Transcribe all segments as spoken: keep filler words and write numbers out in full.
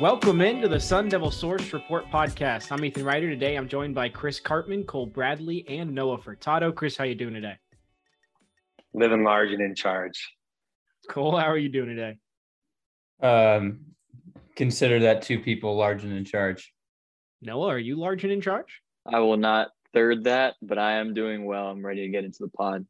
Welcome into the Sun Devil Source Report podcast. I'm Ethan Ryder. Today I'm joined by Chris Cartman, Cole Bradley, and Noah Furtado. Chris, how you doing today? Living large and in charge. Cole, how are you doing today? Um, consider that two people large and in charge. Noah, are you large and in charge? I will not third that, but I am doing well. I'm ready to get into the pod.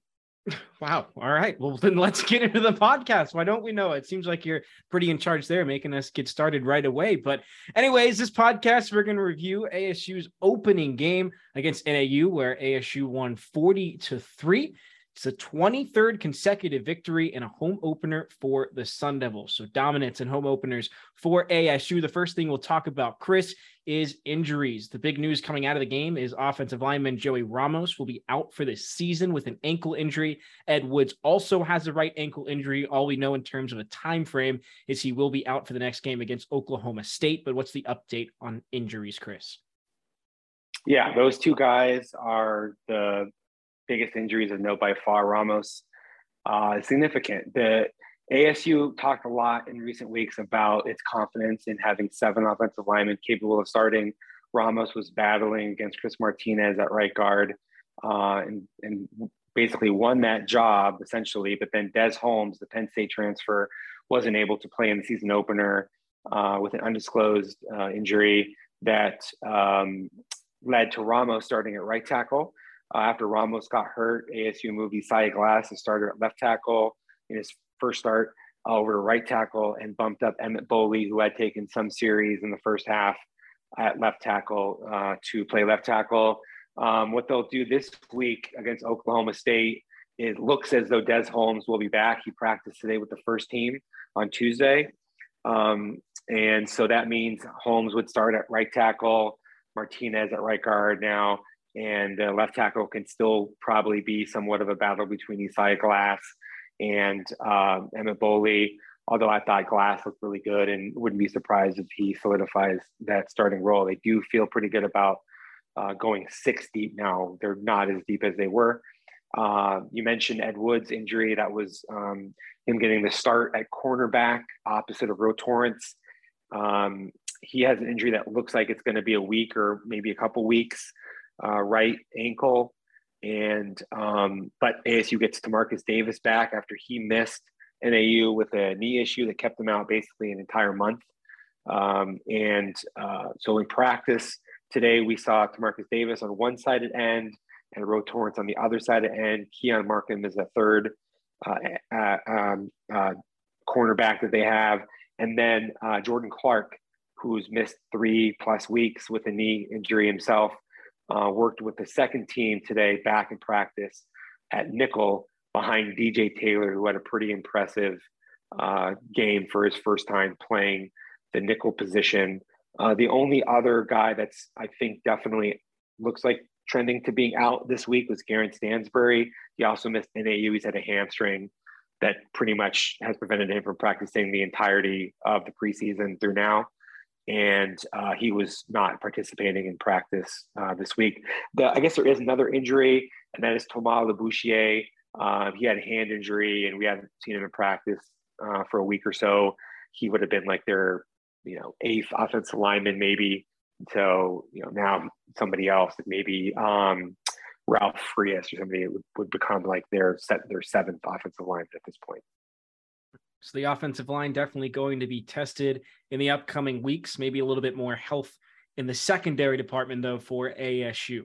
Wow. All right. Well, then let's get into the podcast. Why don't we know? It seems like you're pretty in charge there, making us get started right away. But anyways, this podcast, we're going to review A S U's opening game against N A U, where A S U won forty to three. It's the twenty-third consecutive victory in a home opener for the Sun Devils. So dominance in home openers for A S U. The first thing we'll talk about, Chris, is injuries. The big news coming out of the game is offensive lineman Joey Ramos will be out for this season with an ankle injury. Ed Woods also has a right ankle injury. All we know in terms of a time frame is he will be out for the next game against Oklahoma State. But what's the update on injuries, Chris? Yeah, those two guys are the biggest injuries of note by far. Ramos, uh, significant. The A S U talked a lot in recent weeks about its confidence in having seven offensive linemen capable of starting. Ramos was battling against Chris Martinez at right guard uh, and, and basically won that job, essentially. But then Dez Holmes, the Penn State transfer, wasn't able to play in the season opener uh, with an undisclosed uh, injury that um, led to Ramos starting at right tackle. Uh, after Ramos got hurt, A S U moved Isaiah Glass, the starter at left tackle in his first start, uh, over to right tackle, and bumped up Emmett Bowley, who had taken some series in the first half at left tackle, uh, to play left tackle. Um, what they'll do this week against Oklahoma State, it looks as though Dez Holmes will be back. He practiced today with the first team on Tuesday. Um, and so that means Holmes would start at right tackle, Martinez at right guard now. And uh, left tackle can still probably be somewhat of a battle between Isaiah Glass and uh, Emmett Bowley, although I thought Glass looked really good and wouldn't be surprised if he solidifies that starting role. They do feel pretty good about uh, going six deep now. They're not as deep as they were. Uh, you mentioned Ed Woods' injury. That was um, him getting the start at cornerback opposite of Ro Torrence. Um, he has an injury that looks like it's going to be a week or maybe a couple weeks. Uh, right ankle, and um, but A S U gets Timarcus Davis back after he missed N A U with a knee issue that kept him out basically an entire month. Um, and uh, so in practice today, we saw Timarcus Davis on one side at end and Ro Torrence on the other side at end. Keon Markham is the third uh, uh, um, uh, cornerback that they have, and then uh, Jordan Clark, who's missed three plus weeks with a knee injury himself. Uh, worked with the second team today back in practice at nickel behind D J Taylor, who had a pretty impressive uh, game for his first time playing the nickel position. Uh, the only other guy that's, I think, definitely looks like trending to being out this week was Garrett Stansbury. He also missed N A U. He's had a hamstring that pretty much has prevented him from practicing the entirety of the preseason through now. And uh, he was not participating in practice uh, this week. The, I guess there is another injury, and that is Thomas Labouchier. Uh, he had a hand injury, and we haven't seen him in practice uh, for a week or so. He would have been like their, you know, eighth offensive lineman maybe. So, you know, now somebody else, maybe um, Ralph Frias or somebody would, would become like their set, their seventh offensive lineman at this point. So the offensive line definitely going to be tested in the upcoming weeks, maybe a little bit more health in the secondary department, though, for A S U.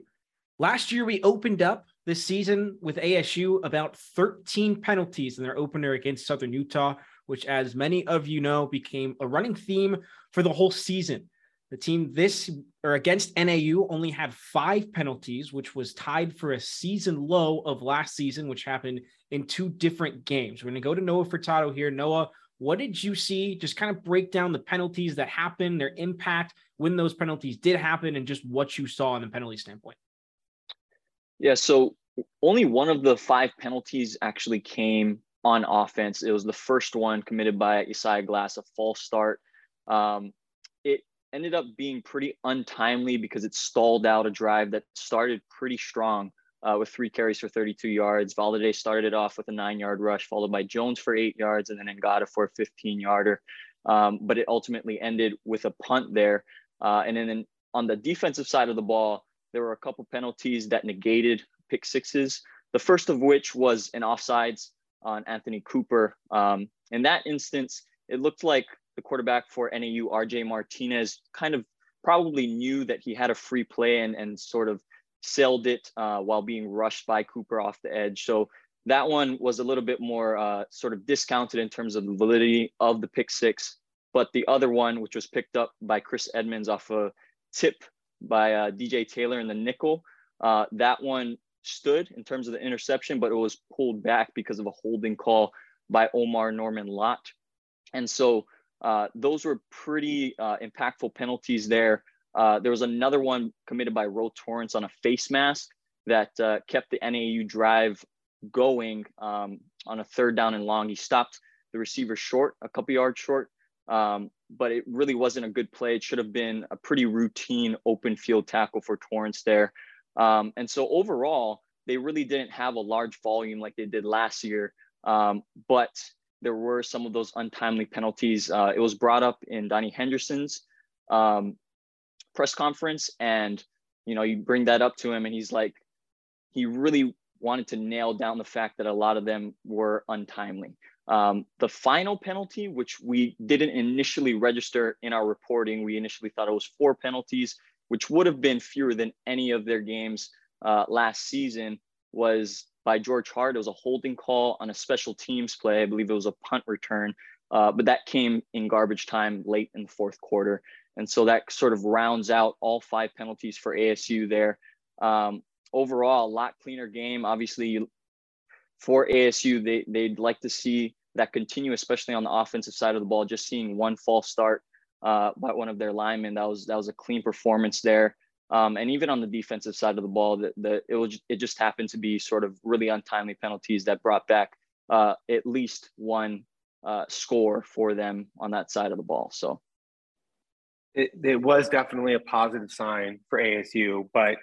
Last year, we opened up this season with A S U about thirteen penalties in their opener against Southern Utah, which, as many of you know, became a running theme for the whole season. The team this or against N A U only had five penalties, which was tied for a season low of last season, which happened in two different games. We're going to go to Noah Furtado here. Noah, what did you see? Just kind of break down the penalties that happened, their impact, when those penalties did happen, and just what you saw on the penalty standpoint. Yeah, so only one of the five penalties actually came on offense. It was the first one committed by Isaiah Glass, a false start. Um, it ended up being pretty untimely because it stalled out a drive that started pretty strong. Uh, with three carries for thirty-two yards. Valladay started it off with a nine-yard rush, followed by Jones for eight yards, and then Ngata for a fifteen-yarder. um, but it ultimately ended with a punt there. Uh, and then on the defensive side of the ball, there were a couple penalties that negated pick sixes, the first of which was an offsides on Anthony Cooper. Um, in that instance, it looked like the quarterback for N A U, R J Martinez, kind of probably knew that he had a free play and, and sort of sailed it uh, while being rushed by Cooper off the edge. So that one was a little bit more uh, sort of discounted in terms of the validity of the pick six. But the other one, which was picked up by Chris Edmonds off a tip by uh, D J Taylor in the nickel, uh, that one stood in terms of the interception, but it was pulled back because of a holding call by Omar Norman Lott. And so uh, those were pretty uh, impactful penalties there. Uh, there was another one committed by Ro Torrence on a face mask that uh, kept the N A U drive going um, on a third down and long. He stopped the receiver short, a couple yards short, um, but it really wasn't a good play. It should have been a pretty routine open field tackle for Torrance there. Um, and so overall, they really didn't have a large volume like they did last year, um, but there were some of those untimely penalties. Uh, it was brought up in Donnie Henderson's um, press conference, and, you know, you bring that up to him and he's like, he really wanted to nail down the fact that a lot of them were untimely. Um, the final penalty, which we didn't initially register in our reporting, we initially thought it was four penalties, which would have been fewer than any of their games uh, last season, was by George Hart. It was a holding call on a special teams play. I believe it was a punt return, uh, but that came in garbage time late in the fourth quarter. And so that sort of rounds out all five penalties for A S U there. Um, overall, a lot cleaner game. Obviously, for A S U, they, they'd like to see that continue, especially on the offensive side of the ball, just seeing one false start Uh, by one of their linemen. That was that was a clean performance there. Um, and even on the defensive side of the ball, that the, it was it just happened to be sort of really untimely penalties that brought back uh, at least one uh, score for them on that side of the ball. So it, it was definitely a positive sign for A S U, but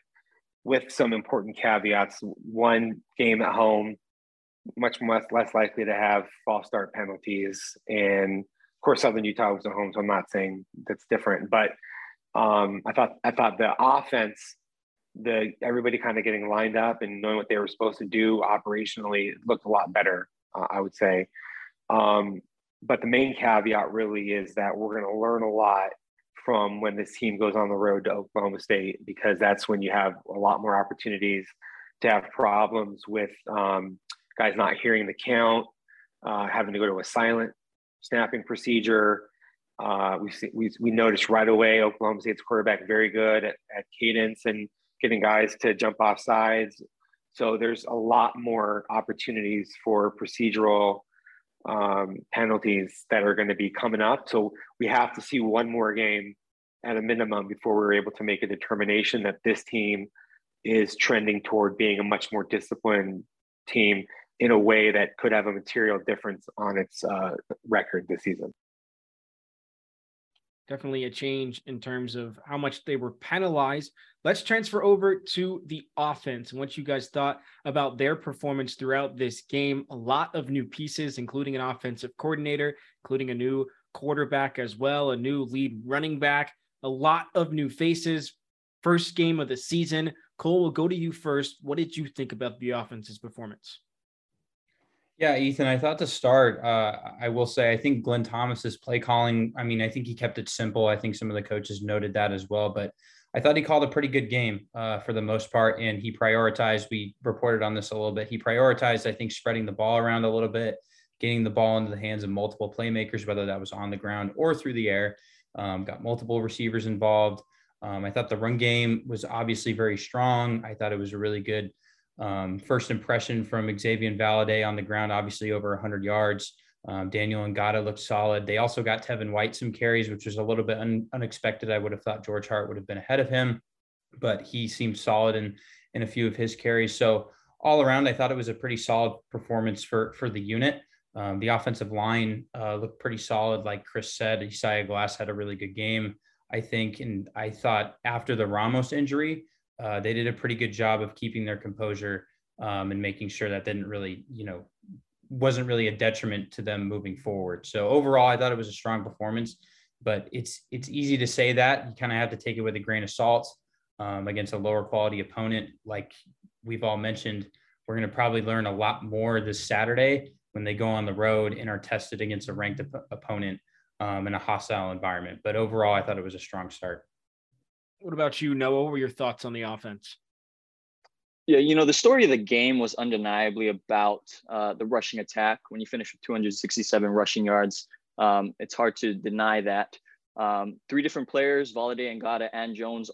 with some important caveats. One game at home, much less, less likely to have false start penalties, and of course, Southern Utah was at home, so I'm not saying that's different. But um, I thought I thought the offense, the everybody kind of getting lined up and knowing what they were supposed to do operationally, looked a lot better, uh, I would say. Um, but the main caveat really is that we're going to learn a lot from when this team goes on the road to Oklahoma State, because that's when you have a lot more opportunities to have problems with um, guys not hearing the count, uh, having to go to a silent snapping procedure. Uh, we, see, we we noticed right away Oklahoma State's quarterback very good at, at cadence and getting guys to jump off sides. So there's a lot more opportunities for procedural um, penalties that are going to be coming up. So we have to see one more game at a minimum before we're able to make a determination that this team is trending toward being a much more disciplined team in a way that could have a material difference on its uh, record this season. Definitely a change in terms of how much they were penalized. Let's transfer over to the offense and what you guys thought about their performance throughout this game. A lot of new pieces, including an offensive coordinator, including a new quarterback as well, a new lead running back, a lot of new faces. First game of the season. Cole, we'll go to you first. What did you think about the offense's performance? Yeah, Ethan, I thought to start, uh, I will say, I think Glenn Thomas's play calling, I mean, I think he kept it simple. I think some of the coaches noted that as well, but I thought he called a pretty good game uh, for the most part. And he prioritized, we reported on this a little bit. He prioritized, I think, spreading the ball around a little bit, getting the ball into the hands of multiple playmakers, whether that was on the ground or through the air, um, got multiple receivers involved. Um, I thought the run game was obviously very strong. I thought it was a really good Um, first impression from Xavier Valladay on the ground, obviously over one hundred yards. Um, Daniel Ngata looked solid. They also got Tevin White some carries, which was a little bit un- unexpected. I would have thought George Hart would have been ahead of him, but he seemed solid in, in a few of his carries. So all around, I thought it was a pretty solid performance for, for the unit. Um, the offensive line uh, looked pretty solid. Like Chris said, Isaiah Glass had a really good game, I think. And I thought after the Ramos injury, Uh, they did a pretty good job of keeping their composure um, and making sure that didn't really, you know, wasn't really a detriment to them moving forward. So overall, I thought it was a strong performance, but it's it's easy to say that. You kind of have to take it with a grain of salt um, against a lower quality opponent. Like we've all mentioned, we're going to probably learn a lot more this Saturday when they go on the road and are tested against a ranked op- opponent um, in a hostile environment. But overall, I thought it was a strong start. What about you, Noah? What were your thoughts on the offense? Yeah, you know, the story of the game was undeniably about uh, the rushing attack. When you finish with two hundred sixty-seven rushing yards, um, it's hard to deny that. Um, three different players, Valladay, Ngata, and Jones,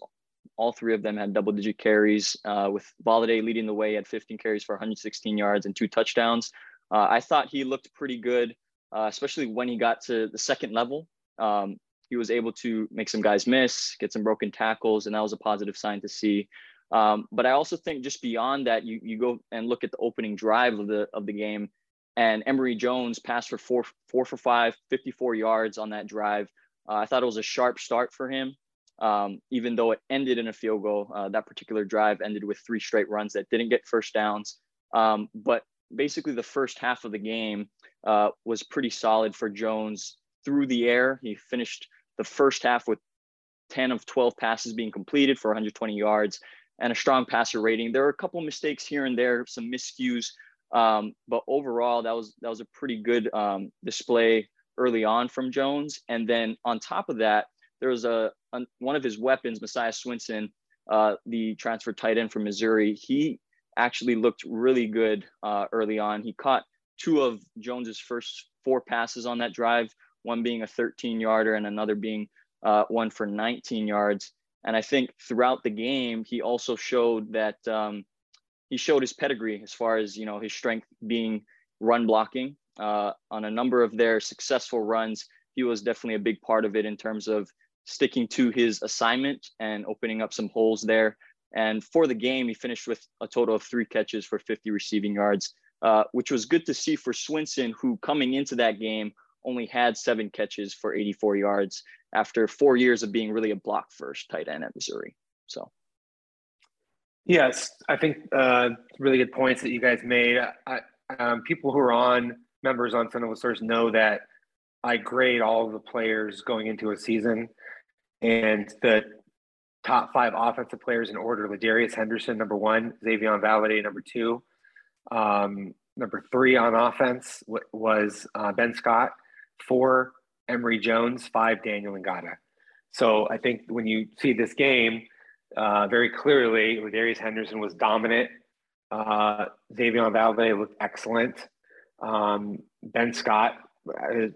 all three of them had double-digit carries, uh, with Valladay leading the way at fifteen carries for one hundred sixteen yards and two touchdowns. Uh, I thought he looked pretty good, uh, especially when he got to the second level. Um, he was able to make some guys miss, get some broken tackles, and that was a positive sign to see. Um, but I also think just beyond that, you you go and look at the opening drive of the of the game, and Emory Jones passed for four, four for five, fifty-four yards on that drive. Uh, I thought it was a sharp start for him, um, even though it ended in a field goal. Uh, that particular drive ended with three straight runs that didn't get first downs. Um, but basically the first half of the game uh, was pretty solid for Jones through the air. He finished the first half with ten of twelve passes being completed for one hundred twenty yards and a strong passer rating. There were a couple mistakes here and there, some miscues, um, but overall that was that was a pretty good um, display early on from Jones. And then on top of that, there was a, a one of his weapons, Messiah Swinson, uh, the transfer tight end from Missouri. He actually looked really good uh, early on. He caught two of Jones's first four passes on that drive, one being a thirteen-yarder and another being uh, one for nineteen yards. And I think throughout the game, he also showed that um, he showed his pedigree as far as, you know, his strength being run blocking. Uh, on a number of their successful runs, he was definitely a big part of it in terms of sticking to his assignment and opening up some holes there. And for the game, he finished with a total of three catches for fifty receiving yards, uh, which was good to see for Swinson, who coming into that game only had seven catches for eighty-four yards after four years of being really a block first tight end at Missouri. So. Yes, I think uh, really good points that you guys made. I, um, people who are on members on Central Source know that I grade all of the players going into a season, and the top five offensive players in order: Ladarius Henderson, number one, Xavier Valladay, number two, um, number three on offense w- was uh, Ben Scott, four, Emory Jones, five, Daniel Ngata. So I think when you see this game, uh, very clearly, Ladarius Henderson was dominant. Uh, Xavier Valladay looked excellent. Um, Ben Scott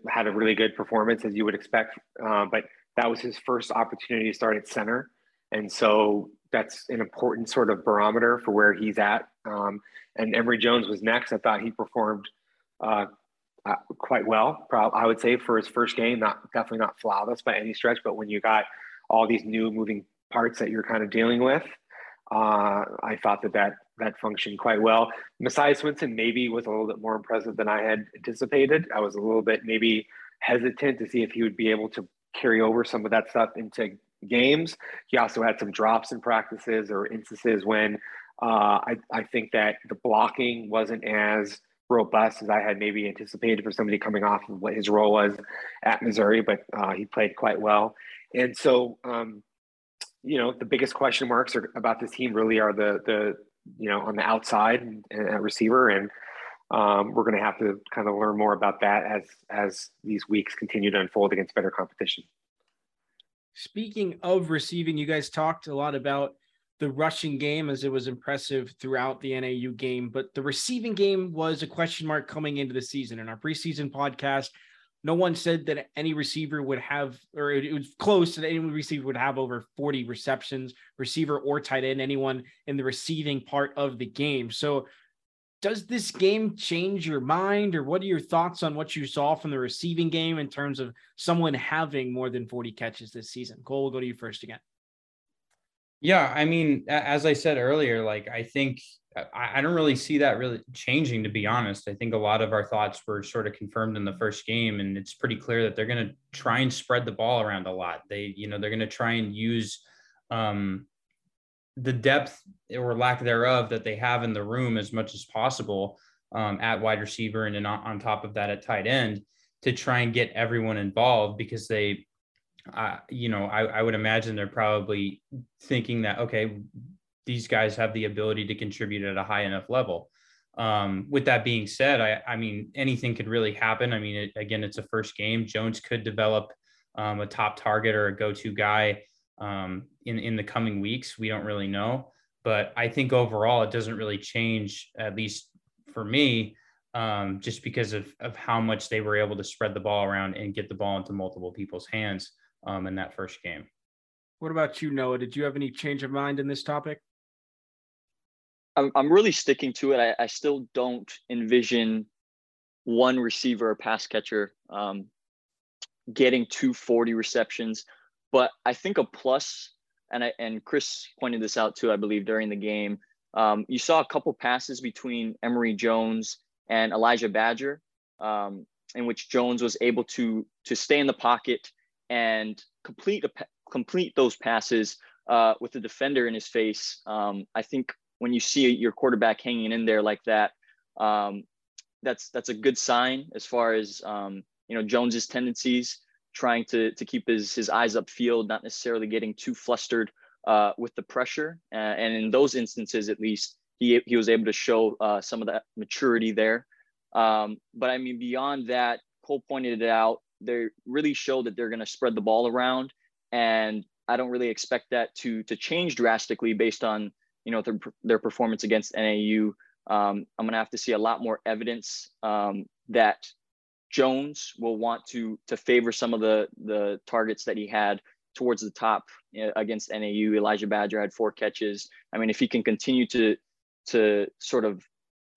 had a really good performance, as you would expect, uh, but that was his first opportunity to start at center. And so that's an important sort of barometer for where he's at. Um, and Emory Jones was next. I thought he performed uh, Uh, quite well, probably, I would say, for his first game. Not definitely not flawless by any stretch, but when you got all these new moving parts that you're kind of dealing with, uh, I thought that, that that functioned quite well. Messiah Swinson maybe was a little bit more impressive than I had anticipated. I was a little bit maybe hesitant to see if he would be able to carry over some of that stuff into games. He also had some drops in practices or instances when uh, I, I think that the blocking wasn't as robust as I had maybe anticipated for somebody coming off of what his role was at Missouri, but uh, he played quite well. And so, um, you know, the biggest question marks are, about this team really are the, the you know, on the outside and, and at receiver. And um, we're going to have to kind of learn more about that as, as these weeks continue to unfold against better competition. Speaking of receiving, you guys talked a lot about the rushing game, as it was impressive throughout the N A U game, but the receiving game was a question mark coming into the season. In our preseason podcast, no one said that any receiver would have, or it was close to that any receiver would have over forty receptions, receiver or tight end, anyone in the receiving part of the game. So does this game change your mind, or what are your thoughts on what you saw from the receiving game in terms of someone having more than forty catches this season? Cole, we'll go to you first again. Yeah, I mean, as I said earlier, like, I think I don't really see that really changing, to be honest. I think a lot of our thoughts were sort of confirmed in the first game, and it's pretty clear that they're going to try and spread the ball around a lot. They, you know, they're going to try and use um, the depth or lack thereof that they have in the room as much as possible. um, at wide receiver, and then on top of that at tight end, to try and get everyone involved, because they, uh, you know, I, I would imagine they're probably thinking that, okay, these guys have the ability to contribute at a high enough level. Um, with that being said, I, I mean, anything could really happen. I mean, it, again, it's a first game. Jones could develop um, a top target or a go-to guy um, in, in the coming weeks. We don't really know, but I think overall it doesn't really change, at least for me, um, just because of, of how much they were able to spread the ball around and get the ball into multiple people's hands um, in that first game. What about you, Noah? Did you have any change of mind in this topic? I'm I'm really sticking to it. I, I still don't envision one receiver or pass catcher um, getting two hundred forty receptions, but I think a plus, and I and Chris pointed this out too, I believe, during the game. Um, you saw a couple passes between Emory Jones and Elijah Badger, um, in which Jones was able to to stay in the pocket and complete a, complete those passes uh, with the defender in his face. Um, I think when you see your quarterback hanging in there like that, um, that's that's a good sign as far as, um, you know, Jones's tendencies, trying to to keep his his eyes upfield, not necessarily getting too flustered uh, with the pressure. Uh, and in those instances, at least, he he was able to show uh, some of that maturity there. Um, but I mean, beyond that, Cole pointed it out. They really showed that they're going to spread the ball around, and I don't really expect that to to change drastically based on, you know, their, their performance against N A U. Um, I'm going to have to see a lot more evidence um, that Jones will want to to favor some of the, the targets that he had towards the top against N A U. Elijah Badger had four catches. I mean, if he can continue to to sort of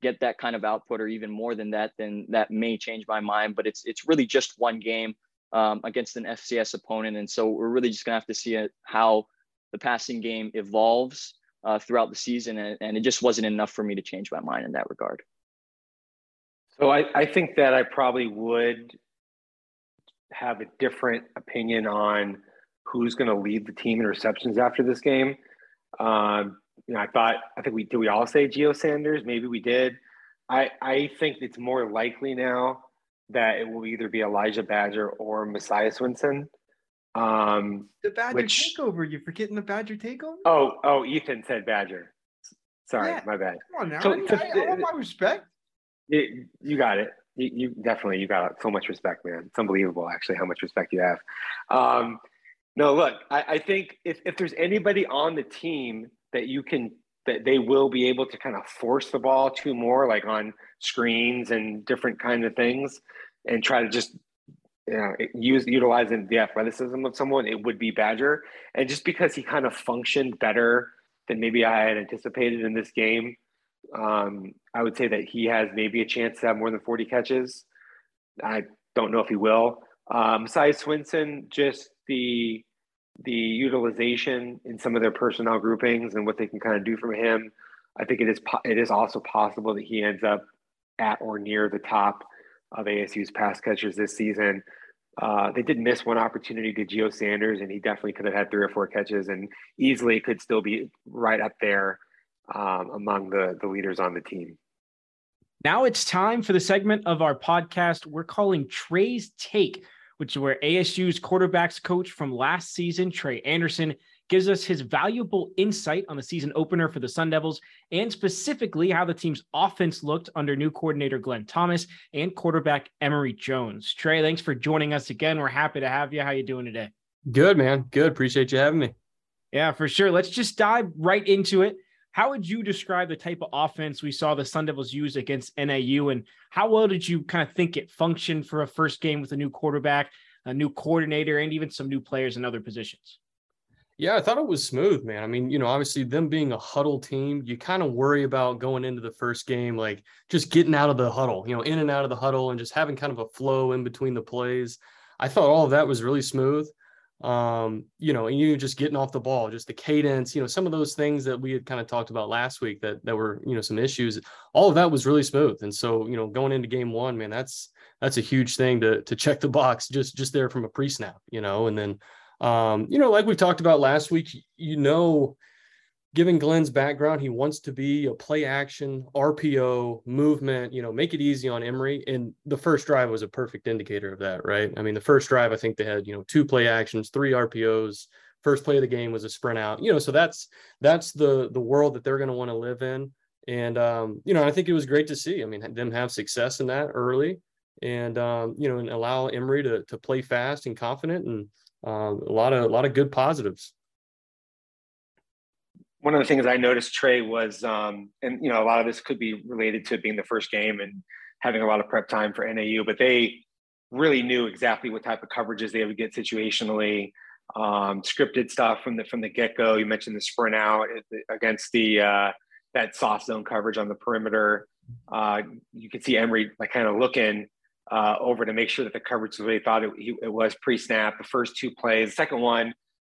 get that kind of output or even more than that, then that may change my mind. But it's it's really just one game um, against an F C S opponent. And so we're really just going to have to see it, how the passing game evolves Uh, throughout the season, and, and it just wasn't enough for me to change my mind in that regard. So I, I think that I probably would have a different opinion on who's going to lead the team in receptions after this game. Um, you know, I thought, I think we, did we all say Geo Sanders? Maybe we did. I, I think it's more likely now that it will either be Elijah Badger or Messiah Swinson. Um, the Badger which, takeover. You're forgetting the Badger takeover? Oh, oh, Ethan said Badger. Sorry, yeah, my bad. Come on now. So, I, so, I, I want my respect. It, you got it. You, you definitely, you got so much respect, man. It's unbelievable, actually, how much respect you have. Um, no, look, I, I think if, if there's anybody on the team that you can, that they will be able to kind of force the ball to more, like on screens and different kinds of things, and try to just, you know, use utilizing the athleticism of someone, it would be Badger. And just because he kind of functioned better than maybe I had anticipated in this game, um, I would say that he has maybe a chance to have more than forty catches. I don't know if he will. Um, Messiah Swinson, just the the utilization in some of their personnel groupings and what they can kind of do from him, I think it is po- it is also possible that he ends up at or near the top of A S U's pass catchers this season. Uh, they did miss one opportunity to Geo Sanders, and he definitely could have had three or four catches and easily could still be right up there um, among the, the leaders on the team. Now it's time for the segment of our podcast we're calling Trey's Take, which is where A S U's quarterbacks coach from last season, Trey Anderson, gives us his valuable insight on the season opener for the Sun Devils and specifically how the team's offense looked under new coordinator Glenn Thomas and quarterback Emory Jones. Trey, thanks for joining us again. We're happy to have you. How you doing today? Good, man. Good. Appreciate you having me. Yeah, for sure. Let's just dive right into it. How would you describe the type of offense we saw the Sun Devils use against N A U, and how well did you kind of think it functioned for a first game with a new quarterback, a new coordinator, and even some new players in other positions? Yeah, I thought it was smooth, man. I mean, you know, obviously them being a huddle team, you kind of worry about going into the first game, like just getting out of the huddle, you know, in and out of the huddle and just having kind of a flow in between the plays. I thought all of that was really smooth. Um, you know, and you just getting off the ball, just the cadence, you know, some of those things that we had kind of talked about last week that, that were, you know, some issues, all of that was really smooth. And so, you know, going into game one, man, that's, that's a huge thing to to check the box just, just there from a pre-snap, you know, and then, Um, you know, like we talked about last week, you know, given Glenn's background, he wants to be a play action, R P O, movement, you know, make it easy on Emory. And the first drive was a perfect indicator of that, right? I mean, the first drive, I think they had, you know, two play actions, three R P Os. First play of the game was a sprint out, you know, so that's, that's the, the world that they're going to want to live in. And, um, you know, I think it was great to see, I mean, them have success in that early and, um, you know, and allow Emory to, to play fast and confident and um, a lot of, a lot of good positives. One of the things I noticed, Trey, was, um, and, you know, a lot of this could be related to it being the first game and having a lot of prep time for N A U, but they really knew exactly what type of coverages they would get situationally, um, scripted stuff from the, from the get-go. You mentioned the sprint out against the, uh, that soft zone coverage on the perimeter. Uh, you could see Emory like kind of looking uh, over to make sure that the coverage was what he thought it, it was pre-snap. The first two plays, the second one,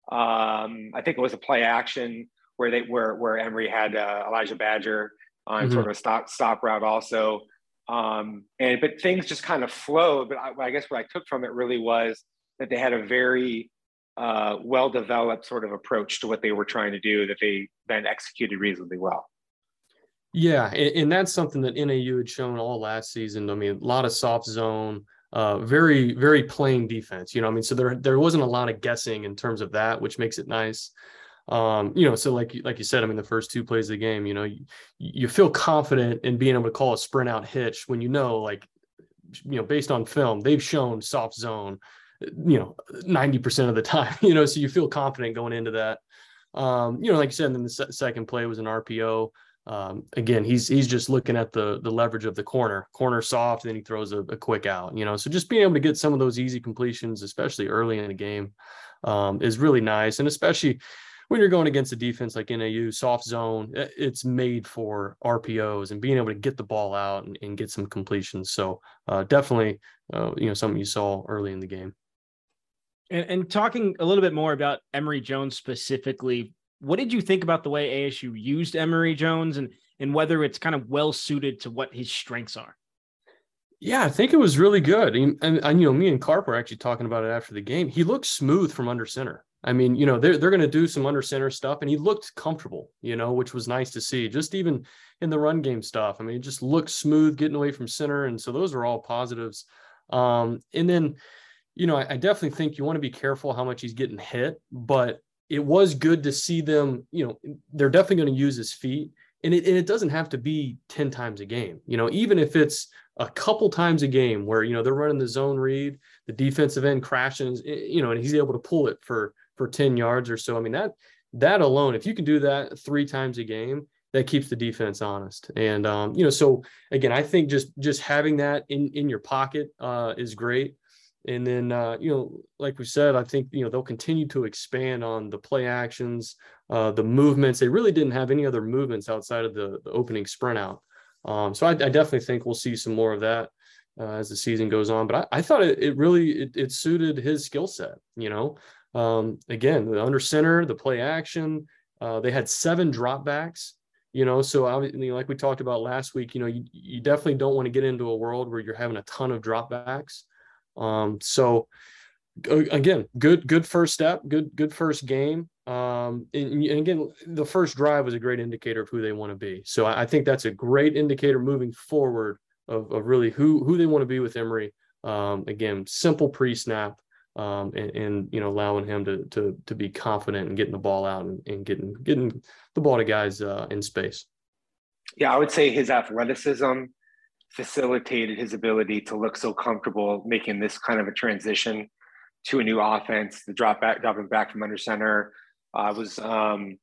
um, I think it was a play action where they where where Emory had uh, Elijah Badger on mm-hmm. sort of a stop stop route also, um, and but things just kind of flowed. But I, I guess what I took from it really was that they had a very uh, well-developed sort of approach to what they were trying to do that they then executed reasonably well. Yeah, and, and that's something that N A U had shown all last season. I mean, a lot of soft zone, uh, very, very plain defense. You know, I mean, so there there wasn't a lot of guessing in terms of that, which makes it nice. Um, you know, so like, like you said, I mean, the first two plays of the game, you know, you, you feel confident in being able to call a sprint out hitch when you know, like, you know, based on film, they've shown soft zone, you know, ninety percent of the time, you know, so you feel confident going into that. Um, you know, like you said, and then the se- second play was an R P O. Um, again, he's, he's just looking at the, the leverage of the corner, corner soft, and then he throws a, a quick out, you know, so just being able to get some of those easy completions, especially early in the game, um, is really nice. And especially when you're going against a defense like N A U, soft zone, it's made for R P Os and being able to get the ball out and, and get some completions. So uh, definitely, uh, you know, something you saw early in the game. And, and talking a little bit more about Emory Jones specifically, what did you think about the way A S U used Emory Jones and, and whether it's kind of well suited to what his strengths are? Yeah, I think it was really good. And, and, and you know, me and Carp were actually talking about it after the game. He looked smooth from under center. I mean, you know, they're, they're going to do some under center stuff, and he looked comfortable, you know, which was nice to see, just even in the run game stuff. I mean, it just looked smooth getting away from center. And so those were all positives. Um, and then, you know, I, I definitely think you want to be careful how much he's getting hit, but it was good to see them, you know, they're definitely going to use his feet, and it, and it doesn't have to be ten times a game. You know, even if it's a couple times a game where, you know, they're running the zone read, the defensive end crashes, you know, and he's able to pull it for, for ten yards or so. I mean, that, that alone, if you can do that three times a game, that keeps the defense honest. And, um, you know, so again, I think just, just having that in, in your pocket uh, is great. And then, uh, you know, like we said, I think, you know, they'll continue to expand on the play actions, uh, the movements. They really didn't have any other movements outside of the, the opening sprint out. Um, so I, I definitely think we'll see some more of that uh, as the season goes on. But I, I thought it, it really, it, it suited his skill set, you know. Um, again, the under center, the play action, uh, they had seven dropbacks, you know, so obviously, like we talked about last week, you know, you, you definitely don't want to get into a world where you're having a ton of dropbacks. Um, so again, good, good first step, good, good first game. Um, and, and again, the first drive was a great indicator of who they want to be. So I, I think that's a great indicator moving forward of, of really who, who they want to be with Emory. Um, again, simple pre-snap. Um, and, and, you know, allowing him to, to, to be confident and getting the ball out and, and getting, getting the ball to guys uh, in space. Yeah. I would say his athleticism facilitated his ability to look so comfortable making this kind of a transition to a new offense. The drop back, dropping back from under center. I was, um,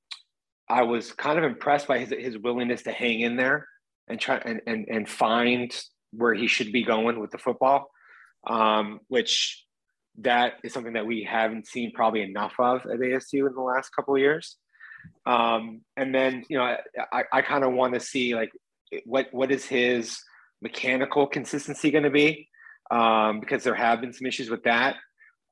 I was kind of impressed by his, his willingness to hang in there and try and, and, and find where he should be going with the football, um, which, that is something that we haven't seen probably enough of at A S U in the last couple of years. Um, and then, you know, I, I kind of want to see like, what, what is his mechanical consistency going to be? Um, because there have been some issues with that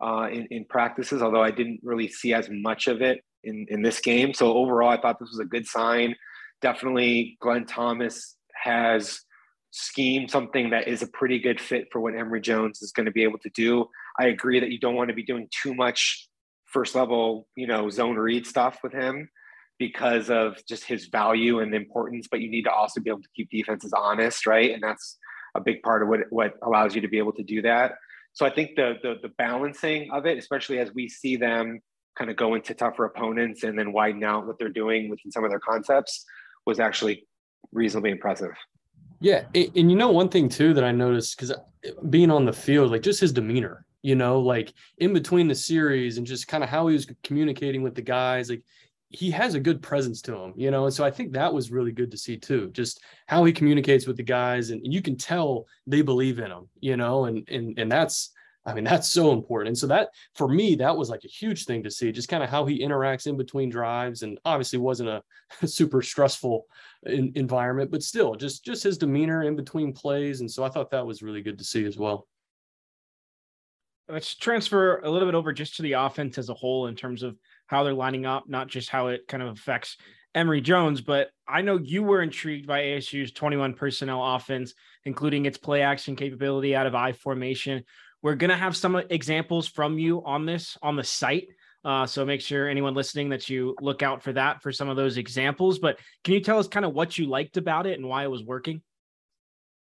uh, in, in practices, although I didn't really see as much of it in, in this game. So overall, I thought this was a good sign. Definitely Glenn Thomas has scheme something that is a pretty good fit for what Emory Jones is going to be able to do. I agree that you don't want to be doing too much first level, you know, zone read stuff with him because of just his value and the importance, but you need to also be able to keep defenses honest, right? And that's a big part of what, what allows you to be able to do that. So I think the, the, the balancing of it, especially as we see them kind of go into tougher opponents and then widen out what they're doing within some of their concepts, was actually reasonably impressive. Yeah. And you know, one thing too that I noticed, because being on the field, like just his demeanor, you know, like in between the series and just kind of how he was communicating with the guys, like he has a good presence to him, you know? And so I think that was really good to see too, just how he communicates with the guys, and you can tell they believe in him, you know, and, and, and that's, I mean, that's so important. And so that, for me, that was like a huge thing to see, just kind of how he interacts in between drives, and obviously wasn't a, a super stressful in, environment, but still just, just his demeanor in between plays. And so I thought that was really good to see as well. Let's transfer a little bit over just to the offense as a whole in terms of how they're lining up, not just how it kind of affects Emory Jones, but I know you were intrigued by A S U's twenty-one personnel offense, including its play action capability out of I formation. We're going to have some examples from you on this on the site. Uh, so make sure anyone listening that you look out for that, for some of those examples. But can you tell us kind of what you liked about it and why it was working?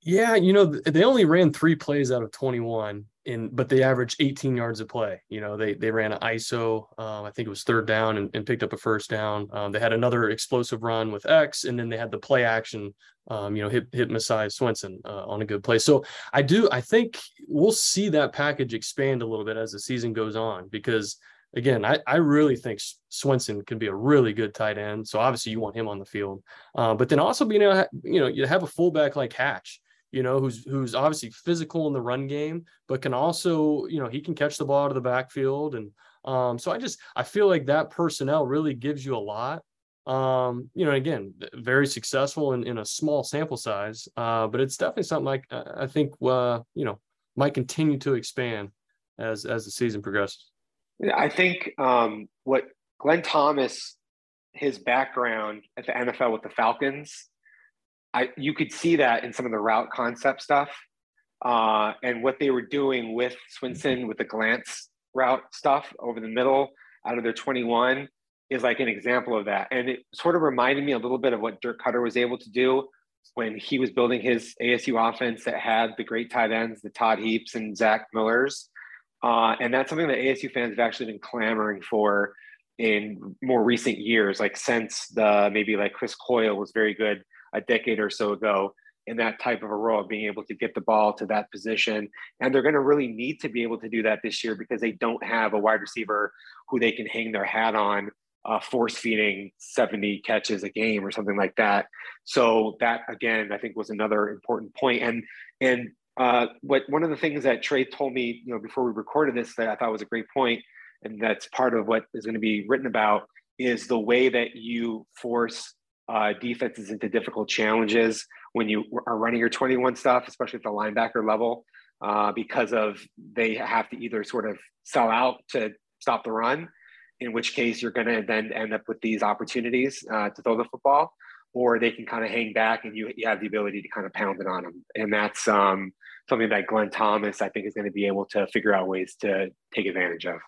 Yeah, you know, they only ran three plays out of twenty-one, and but they averaged eighteen yards a play. You know, they they ran an I S O. Um, I think it was third down and, and picked up a first down. Um, they had another explosive run with X, and then they had the play action, um, you know, hit hit Messiah Swinson uh, on a good play. So I do I think we'll see that package expand a little bit as the season goes on, because again, I, I really think Swinson can be a really good tight end. So obviously you want him on the field, uh, but then also being able, you know, you have a fullback like Hatch, you know, who's who's obviously physical in the run game, but can also, you know, he can catch the ball out of the backfield. And um, so I just, I feel like that personnel really gives you a lot. Um, you know, again, very successful in, in a small sample size, uh, but it's definitely something like I think, uh, you know, might continue to expand as as the season progresses. I think um, what Glenn Thomas, his background at the N F L with the Falcons, I, you could see that in some of the route concept stuff, uh, and what they were doing with Swinson with the glance route stuff over the middle out of their twenty-one is like an example of that. And it sort of reminded me a little bit of what Dirk Cutter was able to do when he was building his A S U offense that had the great tight ends, the Todd Heaps and Zach Millers. Uh, and that's something that A S U fans have actually been clamoring for in more recent years, like since the maybe like Chris Coyle was very good a decade or so ago in that type of a role, of being able to get the ball to that position. And they're going to really need to be able to do that this year, because they don't have a wide receiver who they can hang their hat on, uh, force feeding seventy catches a game or something like that. So that, again, I think was another important point. And, and, Uh, what one of the things that Trey told me, you know, before we recorded this, that I thought was a great point, and that's part of what is going to be written about, is the way that you force uh, defenses into difficult challenges when you are running your twenty-one stuff, especially at the linebacker level, uh, because of they have to either sort of sell out to stop the run, in which case you're going to then end up with these opportunities uh, to throw the football, or they can kind of hang back and you, you have the ability to kind of pound it on them. And that's um, something that Glenn Thomas, I think, is going to be able to figure out ways to take advantage of.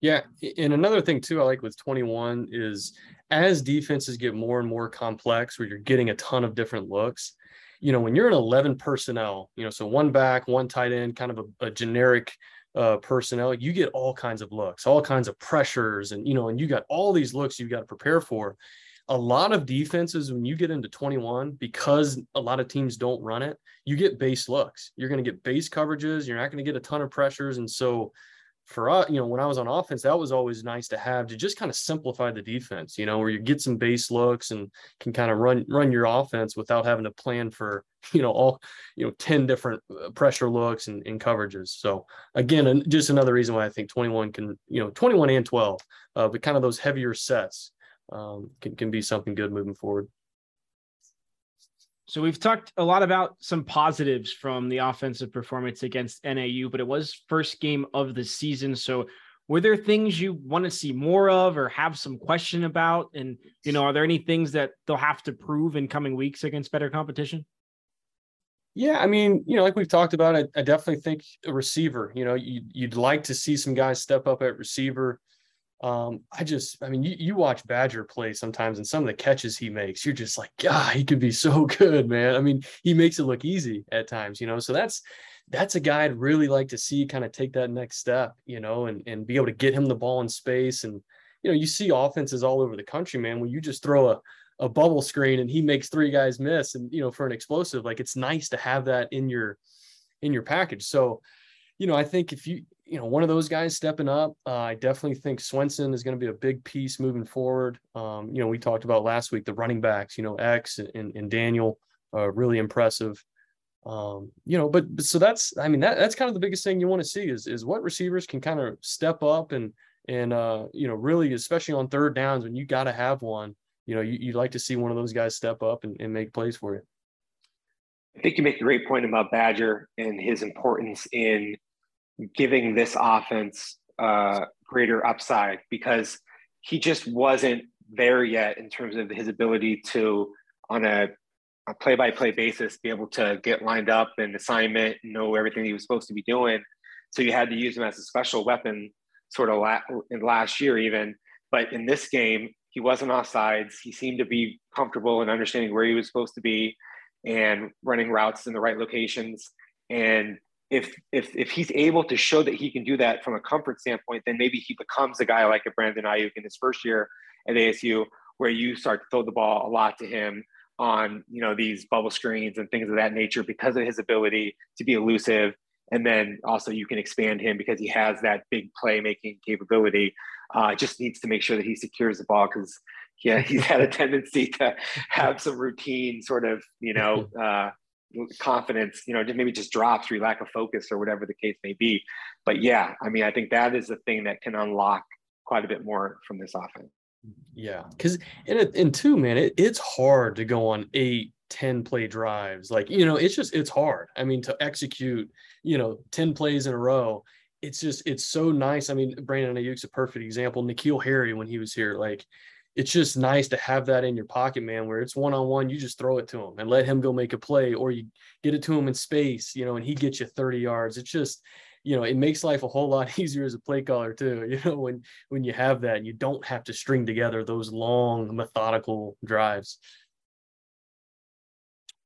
Yeah. And another thing too, I like with twenty-one is as defenses get more and more complex, where you're getting a ton of different looks, you know, when you're in eleven personnel, you know, so one back, one tight end, kind of a, a generic uh, personnel, you get all kinds of looks, all kinds of pressures. And, you know, and you got all these looks you've got to prepare for. A lot of defenses, when you get into twenty-one, because a lot of teams don't run it, you get base looks. You're going to get base coverages. You're not going to get a ton of pressures. And so for us, you know, when I was on offense, that was always nice to have, to just kind of simplify the defense, you know, where you get some base looks and can kind of run, run your offense without having to plan for, you know, all, you know, ten different pressure looks and, and coverages. So again, just another reason why I think twenty-one can, you know, twenty-one and twelve, uh, but kind of those heavier sets um can, can be something good moving forward. So we've talked a lot about some positives from the offensive performance against N A U, but it was first game of the season. So were there things you want to see more of or have some question about? And, you know, are there any things that they'll have to prove in coming weeks against better competition? Yeah, I mean, you know, like we've talked about, I, I definitely think a receiver, you know, you, you'd like to see some guys step up at receiver. Um, I just, I mean, you, you watch Badger play sometimes, and some of the catches he makes, you're just like, God, he could be so good, man. I mean, he makes it look easy at times, you know? So that's, that's a guy I'd really like to see kind of take that next step, you know, and, and be able to get him the ball in space. And, you know, you see offenses all over the country, man, where you just throw a, a bubble screen and he makes three guys miss. And, you know, for an explosive, like, it's nice to have that in your, in your package. So, you know, I think if you, you know, one of those guys stepping up, uh, I definitely think Swinson is going to be a big piece moving forward. Um, you know, we talked about last week, the running backs, you know, X and, and Daniel, uh, really impressive. Um, you know, but, but so that's, I mean, that that's kind of the biggest thing you want to see is, is what receivers can kind of step up and, and, uh, you know, really, especially on third downs when you got to have one, you know, you, you'd like to see one of those guys step up and, and make plays for you. I think you make a great point about Badger and his importance in giving this offense uh, greater upside, because he just wasn't there yet in terms of his ability to, on a, a play-by-play basis, be able to get lined up and assignment, know everything he was supposed to be doing. So you had to use him as a special weapon sort of la- in last year even. But in this game, he wasn't offsides. He seemed to be comfortable in understanding where he was supposed to be and running routes in the right locations. And if if if he's able to show that he can do that from a comfort standpoint, then maybe he becomes a guy like a Brandon Ayuk in his first year at A S U, where you start to throw the ball a lot to him on, you know, these bubble screens and things of that nature because of his ability to be elusive. And then also you can expand him because he has that big playmaking capability. Uh, just needs to make sure that he secures the ball, because yeah, he's had a tendency to have some routine sort of, you know, uh, confidence, you know, maybe just drops through lack of focus or whatever the case may be. But yeah, I mean, I think that is the thing that can unlock quite a bit more from this offense. Yeah. Cause and, and too, man, it, it's hard to go on eight, ten play drives. Like, you know, it's just, it's hard. I mean, to execute, you know, ten plays in a row, it's just, it's so nice. I mean, Brandon Ayuk's a perfect example. N'Keal Harry, when he was here, like, it's just nice to have that in your pocket, man, where it's one-on-one, you just throw it to him and let him go make a play, or you get it to him in space, you know, and he gets you thirty yards. It's just, you know, it makes life a whole lot easier as a play caller too, you know, when, when you have that and you don't have to string together those long methodical drives.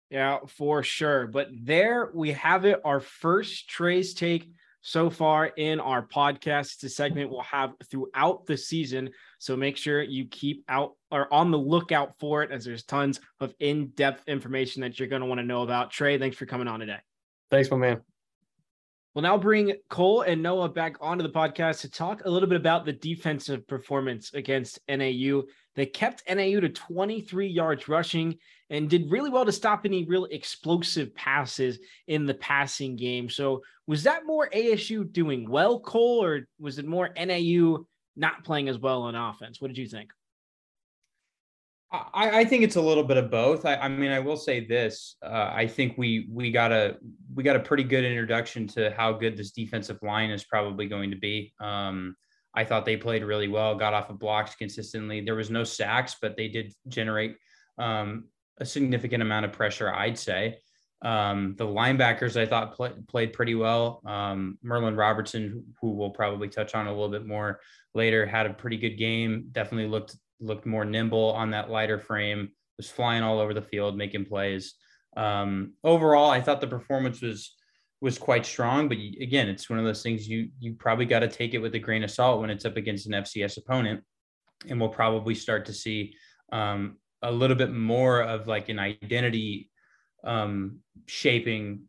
Yeah, for sure. But there we have it. Our first Trey's take so far in our podcast. It's a segment we'll have throughout the season, so make sure you keep out or on the lookout for it, as there's tons of in-depth information that you're going to want to know about. Trey, thanks for coming on today. Thanks, my man. We'll now bring Cole and Noah back onto the podcast to talk a little bit about the defensive performance against N A U. They kept N A U to twenty-three yards rushing and did really well to stop any real explosive passes in the passing game. So was that more A S U doing well, Cole, or was it more N A U not playing as well on offense? What did you think? I, I think it's a little bit of both. I, I mean, I will say this. Uh, I think we we got a we got a pretty good introduction to how good this defensive line is probably going to be. Um, I thought they played really well, got off of blocks consistently. There was no sacks, but they did generate um, a significant amount of pressure, I'd say. Um, the linebackers, I thought, play, played pretty well. Um, Merlin Robertson, who we'll probably touch on a little bit more later, had a pretty good game, definitely looked looked more nimble on that lighter frame, was flying all over the field, making plays. Um, overall, I thought the performance was was quite strong, but again, it's one of those things you you probably got to take it with a grain of salt when it's up against an F C S opponent. And we'll probably start to see um, a little bit more of like an identity um, shaping,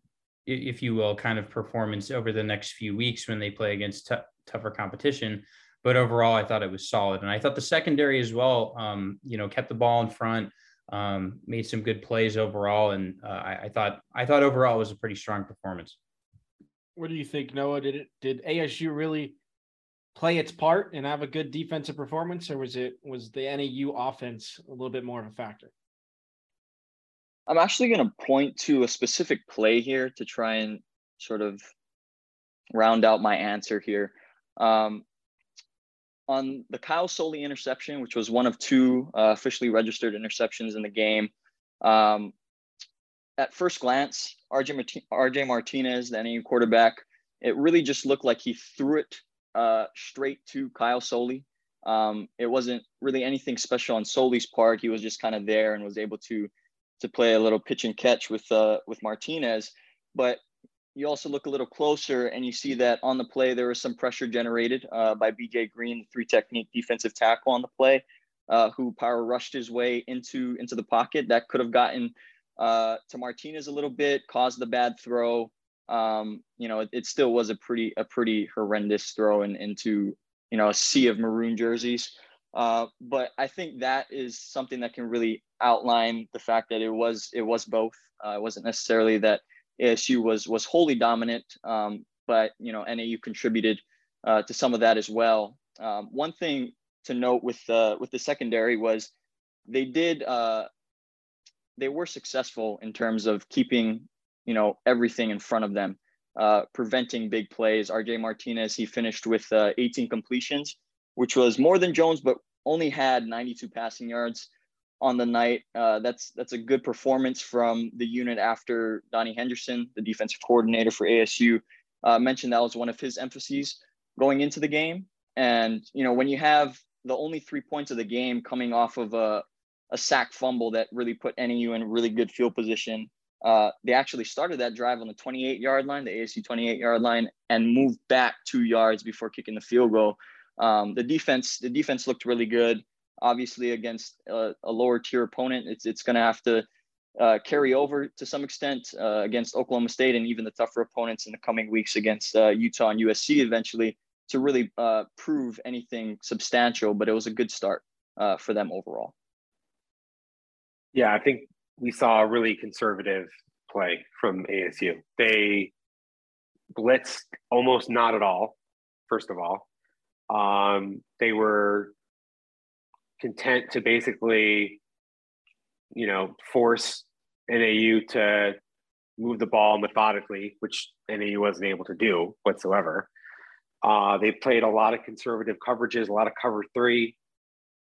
if you will, kind of performance over the next few weeks when they play against t- tougher competition. But overall, I thought it was solid. And I thought the secondary as well, um, you know, kept the ball in front, um, made some good plays overall. And uh, I, I thought I thought overall it was a pretty strong performance. What do you think, Noah? Did it did A S U really play its part and have a good defensive performance, or was it was the N A U offense a little bit more of a factor? I'm actually going to point to a specific play here to try and sort of round out my answer here. Um, On the Kyle Soley interception, which was one of two uh, officially registered interceptions in the game, um, at first glance, R J Mart- R J Martinez, the N A U quarterback, it really just looked like he threw it uh, straight to Kyle Soley. Um, it wasn't really anything special on Soli's part. He was just kind of there and was able to to play a little pitch and catch with uh, with Martinez. But you also look a little closer and you see that on the play, there was some pressure generated uh, by B J Green, the three technique defensive tackle on the play, uh, who power rushed his way into, into the pocket. That could have gotten uh, to Martinez a little bit, caused the bad throw. Um, you know, it, it still was a pretty, a pretty horrendous throw in, into, you know, a sea of maroon jerseys. Uh, but I think that is something that can really outline the fact that it was, it was both. Uh, it wasn't necessarily that A S U was was wholly dominant, um, but you know N A U contributed uh, to some of that as well. Um, one thing to note with uh, with the secondary was they did uh, they were successful in terms of keeping you know everything in front of them, uh, preventing big plays. R J Martinez, he finished with uh, eighteen completions, which was more than Jones, but only had ninety-two passing yards on the night. Uh, that's that's a good performance from the unit after Donnie Henderson, the defensive coordinator for A S U, uh, mentioned that was one of his emphases going into the game. And, you know, when you have the only three points of the game coming off of a, a sack fumble that really put N A U in really good field position, uh, they actually started that drive on the twenty-eight-yard line, the A S U twenty-eight-yard line, and moved back two yards before kicking the field goal. Um, the defense, the defense looked really good. Obviously, against a, a lower tier opponent, it's it's going to have to uh, carry over to some extent uh, against Oklahoma State and even the tougher opponents in the coming weeks against uh, Utah and U S C eventually to really uh, prove anything substantial. But it was a good start uh, for them overall. Yeah, I think we saw a really conservative play from A S U. They blitzed almost not at all, first of all. Um, they were content to basically, you know, force N A U to move the ball methodically, which N A U wasn't able to do whatsoever. Uh, they played a lot of conservative coverages, a lot of cover three,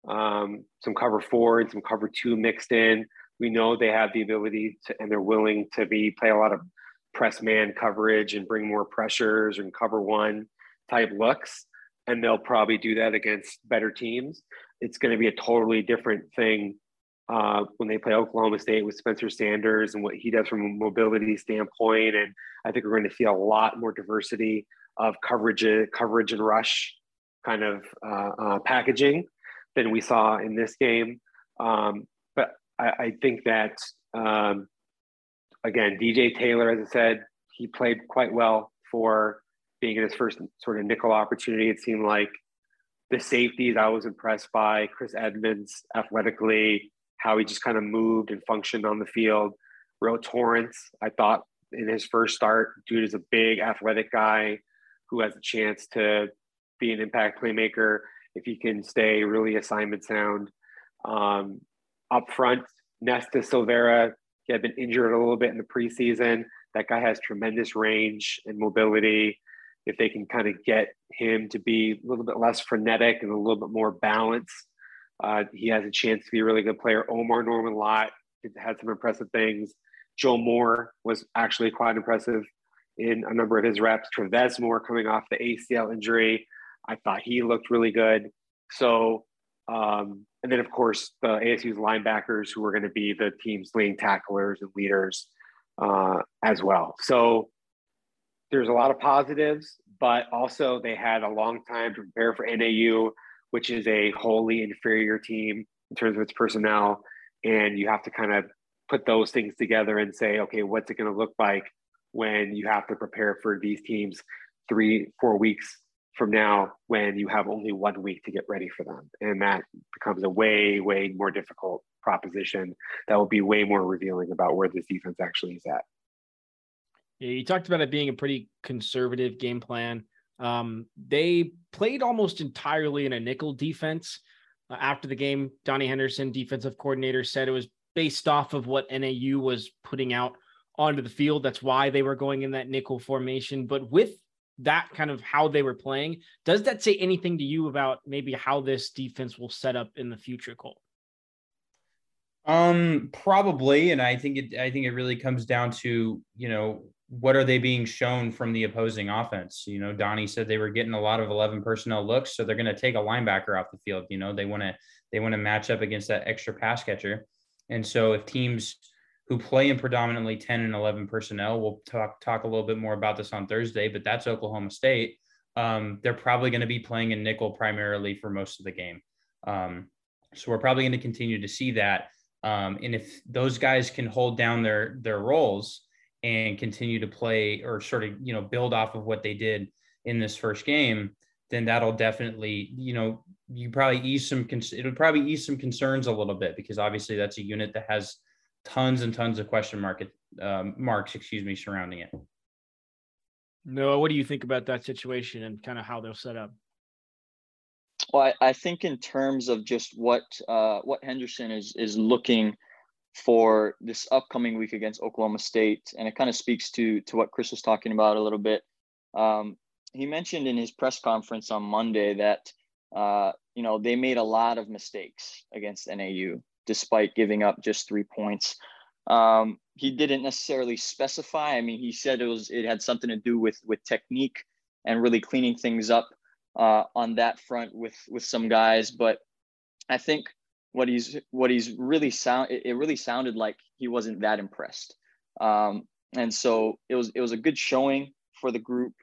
um, some cover four and some cover two mixed in. We know they have the ability to, and they're willing to be, play a lot of press man coverage and bring more pressures and cover one type looks. And they'll probably do that against better teams. It's going to be a totally different thing uh, when they play Oklahoma State with Spencer Sanders and what he does from a mobility standpoint. And I think we're going to see a lot more diversity of coverage, coverage and rush kind of uh, uh, packaging than we saw in this game. Um, but I, I think that, um, again, D J Taylor, as I said, he played quite well for being in his first sort of nickel opportunity. It seemed like the safeties I was impressed by, Chris Edmonds athletically, how he just kind of moved and functioned on the field. Ro Torrence, I thought in his first start, dude is a big athletic guy who has a chance to be an impact playmaker if he can stay really assignment sound. Um, up front, Nesta Silvera, he had been injured a little bit in the preseason. That guy has tremendous range and mobility. If they can kind of get him to be a little bit less frenetic and a little bit more balanced, uh, he has a chance to be a really good player. Omar Norman Lott had some impressive things. Joe Moore was actually quite impressive in a number of his reps. Trevez Moore coming off the A C L injury, I thought he looked really good. So, um, and then of course the A S U's linebackers who are going to be the team's leading tacklers and leaders uh, as well. So, there's a lot of positives, but also they had a long time to prepare for N A U, which is a wholly inferior team in terms of its personnel. And you have to kind of put those things together and say, okay, what's it going to look like when you have to prepare for these teams three, four weeks from now, when you have only one week to get ready for them. And that becomes a way, way more difficult proposition that will be way more revealing about where this defense actually is at. Yeah, you talked about it being a pretty conservative game plan. Um, they played almost entirely in a nickel defense. Uh, after the game, Donnie Henderson, defensive coordinator, said it was based off of what N A U was putting out onto the field. That's why they were going in that nickel formation. But with that kind of how they were playing, does that say anything to you about maybe how this defense will set up in the future, Cole? Um, probably. And I think it, I think it really comes down to, you know, what are they being shown from the opposing offense? You know, Donnie said they were getting a lot of eleven personnel looks, so they're going to take a linebacker off the field. You know, they want to, they want to match up against that extra pass catcher. And so if teams who play in predominantly ten and eleven personnel, we'll talk, talk a little bit more about this on Thursday, but that's Oklahoma State. Um, they're probably going to be playing in nickel primarily for most of the game. Um, so we're probably going to continue to see that. Um, and if those guys can hold down their, their roles and continue to play or sort of, you know, build off of what they did in this first game, then that'll definitely, you know, you probably ease some, it'll probably ease some concerns a little bit, because obviously that's a unit that has tons and tons of question mark, um, marks, excuse me, surrounding it. Noah, what do you think about that situation and kind of how they're set up? Well, I, I think in terms of just what uh, what Henderson is is looking for this upcoming week against Oklahoma State, and it kind of speaks to to what Chris was talking about a little bit. Um, he mentioned in his press conference on Monday that uh, you know, they made a lot of mistakes against N A U, despite giving up just three points. Um, he didn't necessarily specify. I mean, he said it was it had something to do with with technique and really cleaning things up uh, on that front with with some guys. But I think what he's what he's really sound it, it really sounded like he wasn't that impressed. Um, and so it was it was a good showing for the group.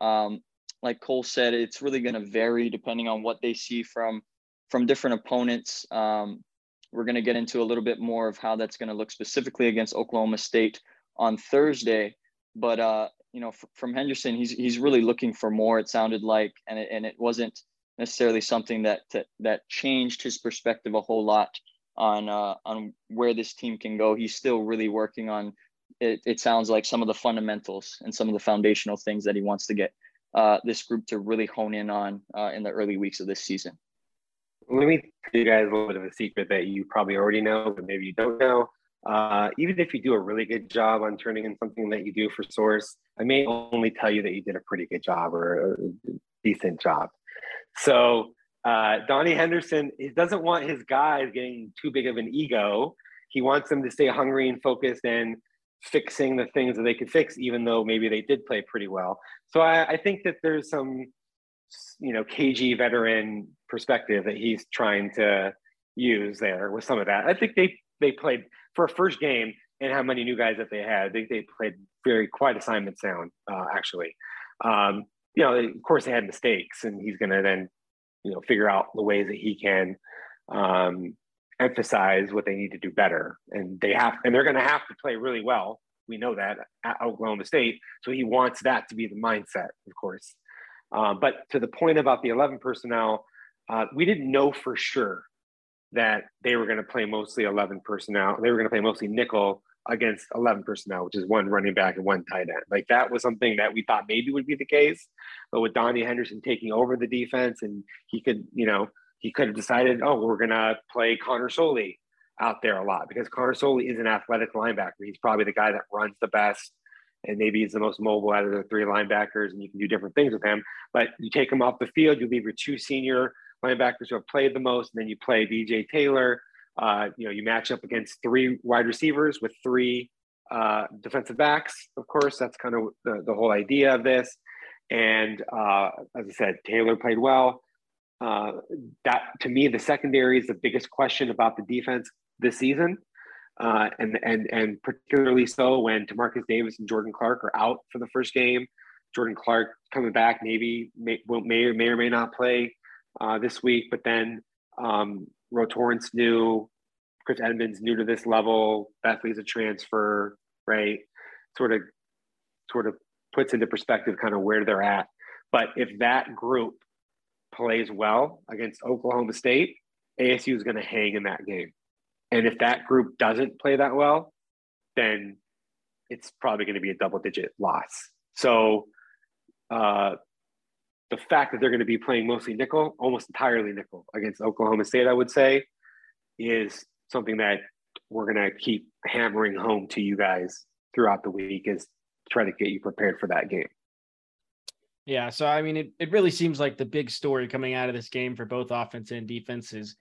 Um, like Cole said, it's really going to vary depending on what they see from from different opponents. Um, We're going to get into a little bit more of how that's going to look specifically against Oklahoma State on Thursday. But, uh, you know, f- from Henderson, he's he's really looking for more, it sounded like, and it, and it wasn't necessarily something that, that that changed his perspective a whole lot on uh, on where this team can go. He's still really working on, it, it sounds like, some of the fundamentals and some of the foundational things that he wants to get uh, this group to really hone in on uh, in the early weeks of this season. Let me tell you guys a little bit of a secret that you probably already know, but maybe you don't know. Uh, even if you do a really good job on turning in something that you do for source, I may only tell you that you did a pretty good job or a decent job. So uh, Donnie Henderson, he doesn't want his guys getting too big of an ego. He wants them to stay hungry and focused and fixing the things that they could fix, even though maybe they did play pretty well. So I, I think that there's some, you know, K G veteran perspective that he's trying to use there with some of that. I think they they played for a first game and how many new guys that they had. I think they played very quite assignment sound, uh, actually. Um, you know, of course they had mistakes, and he's going to then, you know, figure out the ways that he can um, emphasize what they need to do better. And they have, and they're going to have to play really well. We know that at Oklahoma State. So he wants that to be the mindset, of course. Uh, but to the point about the eleven personnel, uh, we didn't know for sure that they were going to play mostly eleven personnel. They were going to play mostly nickel against eleven personnel, which is one running back and one tight end. Like, that was something that we thought maybe would be the case. But with Donnie Henderson taking over the defense, and he could, you know, he could have decided, oh, we're going to play Connor Soley out there a lot, because Connor Soley is an athletic linebacker. He's probably the guy that runs the best, and maybe he's the most mobile out of the three linebackers, and you can do different things with him. But you take him off the field, you leave your two senior linebackers who have played the most, and then you play D J Taylor. Uh, you know, you match up against three wide receivers with three uh, defensive backs, of course. That's kind of the, the whole idea of this. And uh, as I said, Taylor played well. Uh, that, to me, the secondary is the biggest question about the defense this season. Uh, and and and particularly so when Timarcus Davis and Jordan Clark are out for the first game. Jordan Clark coming back, maybe may may or may, or may not play uh, this week. But then um, Ro Torrence new, Chris Edmonds new to this level. Bethley's a transfer, right? Sort of sort of puts into perspective kind of where they're at. But if that group plays well against Oklahoma State, A S U is going to hang in that game. And if that group doesn't play that well, then it's probably going to be a double-digit loss. So uh, the fact that they're going to be playing mostly nickel, almost entirely nickel against Oklahoma State, I would say, is something that we're going to keep hammering home to you guys throughout the week, is try to get you prepared for that game. Yeah, so, I mean, it, it really seems like the big story coming out of this game for both offense and defense is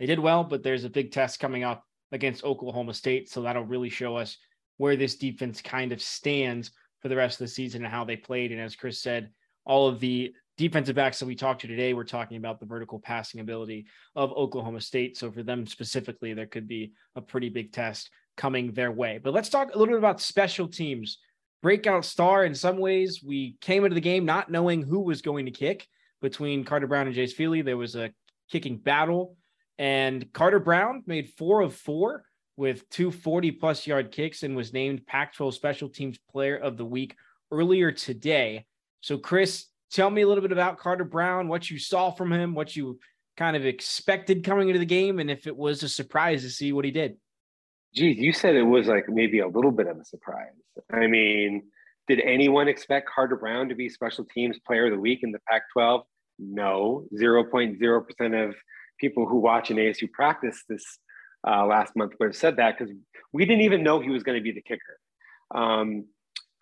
they did well, but there's a big test coming up against Oklahoma State, so that'll really show us where this defense kind of stands for the rest of the season and how they played. And as Chris said, all of the defensive backs that we talked to today, we're talking about the vertical passing ability of Oklahoma State. So for them specifically, there could be a pretty big test coming their way. But let's talk a little bit about special teams. Breakout star, in some ways, we came into the game not knowing who was going to kick. Between Carter Brown and Jace Feely, there was a kicking battle. And Carter Brown made four of four with two forty-plus yard kicks and was named Pac twelve Special Teams Player of the Week earlier today. So, Chris, tell me a little bit about Carter Brown, what you saw from him, what you kind of expected coming into the game, and if it was a surprise to see what he did. Geez, you said it was like maybe a little bit of a surprise. I mean, did anyone expect Carter Brown to be Special Teams Player of the Week in the Pac twelve? No, zero point zero percent of people who watch an A S U practice this uh, last month would have said that, because we didn't even know he was going to be the kicker. Um,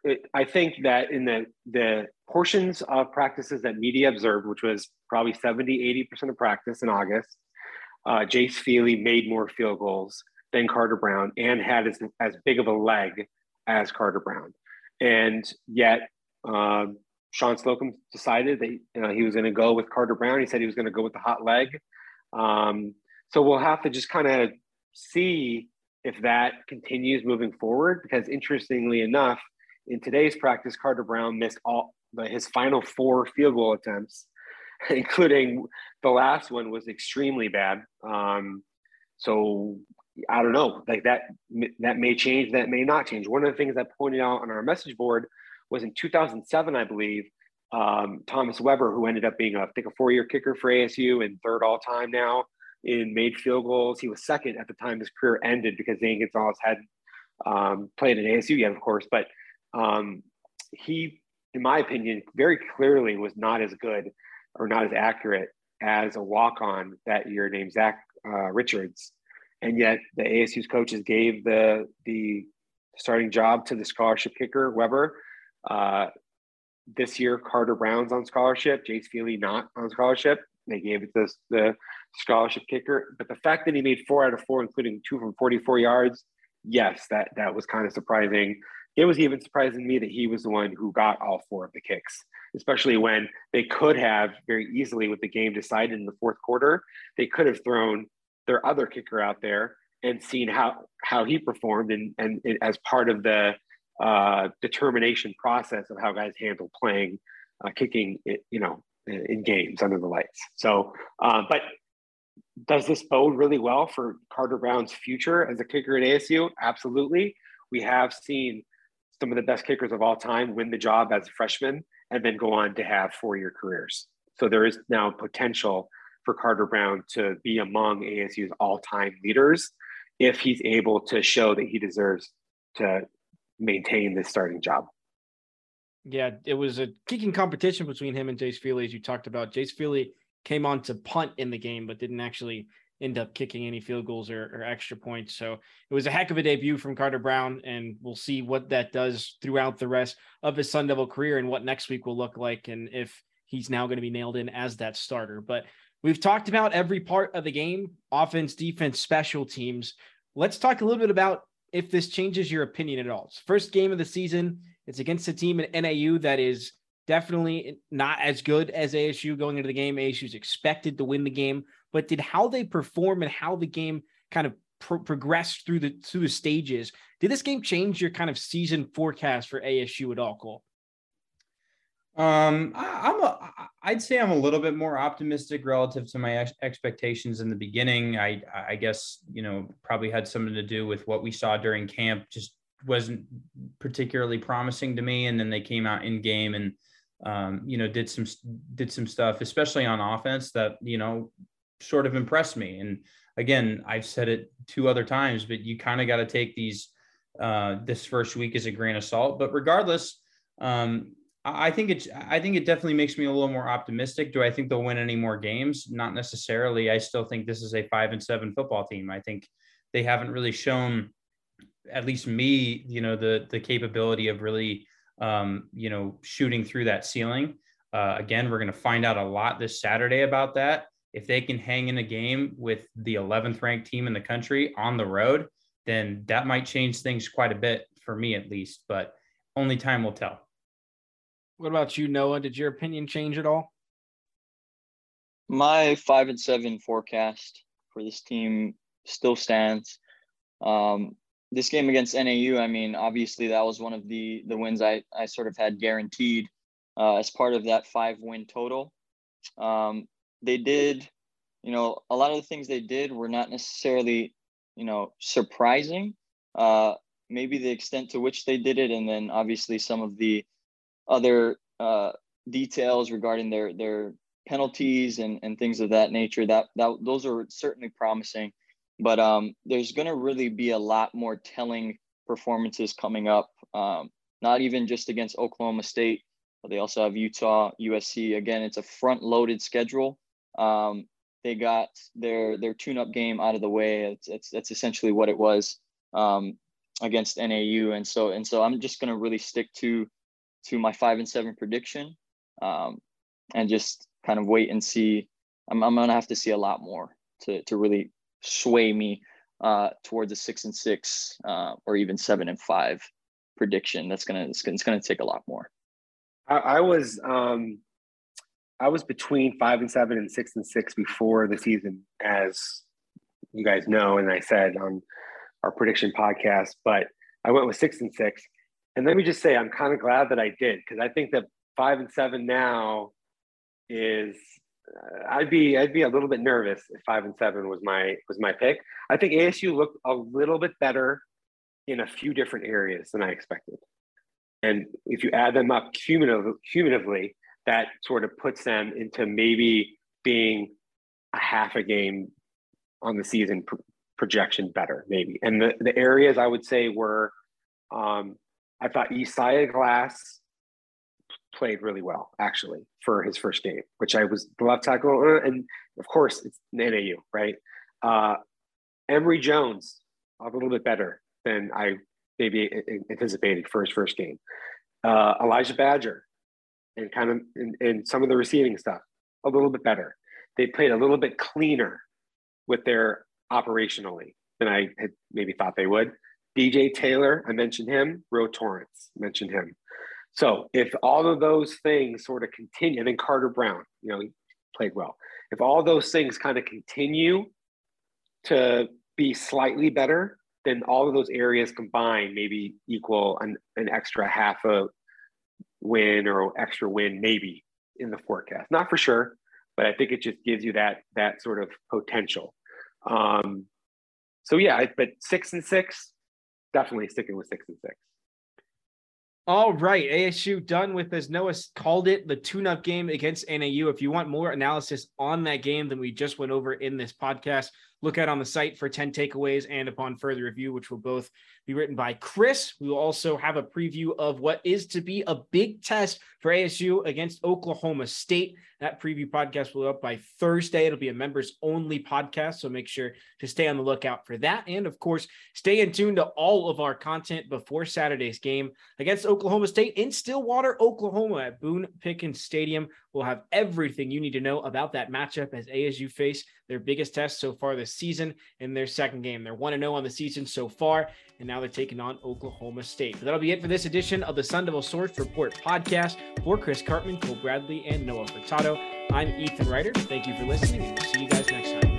it, I think that in the, the portions of practices that media observed, which was probably seventy, eighty percent of practice in August, uh, Jace Feely made more field goals than Carter Brown and had as, as big of a leg as Carter Brown. And yet uh, Sean Slocum decided that you know, he was going to go with Carter Brown. He said he was going to go with the hot leg. Um, so we'll have to just kind of see if that continues moving forward, because interestingly enough, in today's practice, Carter Brown missed all the, his final four field goal attempts, including the last one was extremely bad. Um, so I don't know, like that, that may change, that may not change. One of the things I pointed out on our message board was in two thousand seven, I believe, Um, Thomas Weber, who ended up being, a, I think, a four-year kicker for A S U and third all-time now in made field goals. He was second at the time his career ended because Zane Gonzalez hadn't um, played at A S U yet, of course. But um, he, in my opinion, very clearly was not as good or not as accurate as a walk-on that year named Zach uh, Richards. And yet the A S U's coaches gave the, the starting job to the scholarship kicker, Weber. Uh, This year, Carter Brown's on scholarship, Jace Feely not on scholarship. They gave it to the scholarship kicker. But the fact that he made four out of four, including two from forty-four yards, yes, that, that was kind of surprising. It was even surprising to me that he was the one who got all four of the kicks, especially when they could have very easily, with the game decided in the fourth quarter, they could have thrown their other kicker out there and seen how, how he performed and, and it, as part of the uh determination process of how guys handle playing uh kicking it, you know in, in games under the lights. So uh but does this bode really well for Carter Brown's future as a kicker at A S U? Absolutely. We have seen some of the best kickers of all time win the job as freshmen and then go on to have four-year careers. So there is now potential for Carter Brown to be among A S U's all-time leaders if he's able to show that he deserves to maintain this starting job. Yeah, it was a kicking competition between him and Jace Feely, as you talked about. Jace Feely came on to punt in the game, but didn't actually end up kicking any field goals or, or extra points. So it was a heck of a debut from Carter Brown, and we'll see what that does throughout the rest of his Sun Devil career and what next week will look like and if he's now going to be nailed in as that starter. But we've talked about every part of the game, offense, defense, special teams. Let's talk a little bit about if this changes your opinion at all. It's first game of the season. It's against a team in N A U that is definitely not as good as A S U going into the game. A S U's expected to win the game, but did how they perform and how the game kind of pro- progressed through the, through the stages, did this game change your kind of season forecast for A S U at all, Cole? Um, I, I'm a, I'd say I'm a little bit more optimistic relative to my ex- expectations in the beginning. I, I guess, you know, probably had something to do with what we saw during camp, just wasn't particularly promising to me. And then they came out in game and, um, you know, did some, did some stuff, especially on offense that, you know, sort of impressed me. And again, I've said it two other times, but you kind of got to take these, uh, this first week as a grain of salt, but regardless, um, I think it's, I think it definitely makes me a little more optimistic. Do I think they'll win any more games? Not necessarily. I still think this is a five and seven football team. I think they haven't really shown, at least me, you know, the, the capability of really, um, you know, shooting through that ceiling. Uh, again, we're going to find out a lot this Saturday about that. If they can hang in a game with the eleventh ranked team in the country on the road, then that might change things quite a bit for me, at least. But Only time will tell. What about you, Noah? Did your opinion change at all? My five and seven forecast for this team still stands. Um, this game against N A U, I mean, obviously that was one of the the wins I, I sort of had guaranteed uh, as part of that five-win total. Um, they did, you know, a lot of the things they did were not necessarily, you know, surprising. Uh, maybe the extent to which they did it, and then obviously some of the other uh, details regarding their their penalties and, and things of that nature, that, that those are certainly promising. But um, there's going to really be a lot more telling performances coming up, um, not even just against Oklahoma State, but they also have Utah, U S C. Again, it's a front-loaded schedule. Um, they got their their tune-up game out of the way. It's, it's, that's essentially what it was um, against N A U. And so and so I'm just going to really stick to to my five and seven prediction um, and just kind of wait and see. I'm, I'm going to have to see a lot more to to really – sway me uh towards a six and six uh or even seven and five prediction. That's gonna it's gonna, it's gonna take a lot more. I, I was um I was between five and seven and six and six before the season, as you guys know, and I said on our prediction podcast, but I went with six and six. And let me just say I'm kind of glad that I did, because I think that five and seven now is I'd be I'd be a little bit nervous if five and seven was my was my pick. I think A S U looked a little bit better in a few different areas than I expected, and if you add them up cumulative, cumulatively, that sort of puts them into maybe being a half a game on the season pr- projection better, maybe. And the, the areas I would say were, um, I thought Isaiah Glass played really well, actually, for his first game, which I was the left tackle. And of course, it's N A U, right? Uh, Emory Jones, a little bit better than I maybe anticipated for his first game. Uh, Elijah Badger and kind of and, and some of the receiving stuff, a little bit better. They played a little bit cleaner with their operationally than I had maybe thought they would. D J Taylor, I mentioned him. Ro Torrence, mentioned him. So if all of those things sort of continue, and then Carter Brown, you know, he played well. If all those things kind of continue to be slightly better, then all of those areas combined maybe equal an, an extra half a win or extra win maybe in the forecast. Not for sure, but I think it just gives you that that sort of potential. Um, so, yeah, but six and six, definitely sticking with six and six. All right, A S U done with, as Noah called it, the tune-up game against N A U. If you want more analysis on that game than we just went over in this podcast, look out on the site for ten takeaways and upon further review, which will both be written by Chris. We will also have a preview of what is to be a big test for A S U against Oklahoma State. That preview podcast will be up by Thursday. It'll be a members-only podcast, so make sure to stay on the lookout for that. And, of course, stay in tune to all of our content before Saturday's game against Oklahoma. Oklahoma State in Stillwater, Oklahoma at Boone Pickens Stadium. We'll have everything you need to know about that matchup as A S U face their biggest test so far this season in their second game. They're one and oh on the season so far, and now they're taking on Oklahoma State. But that'll be it for this edition of the Sun Devil Source Report podcast. For Chris Cartman, Cole Bradley, and Noah Furtado, I'm Ethan Ryder. Thank you for listening, and we'll see you guys next time.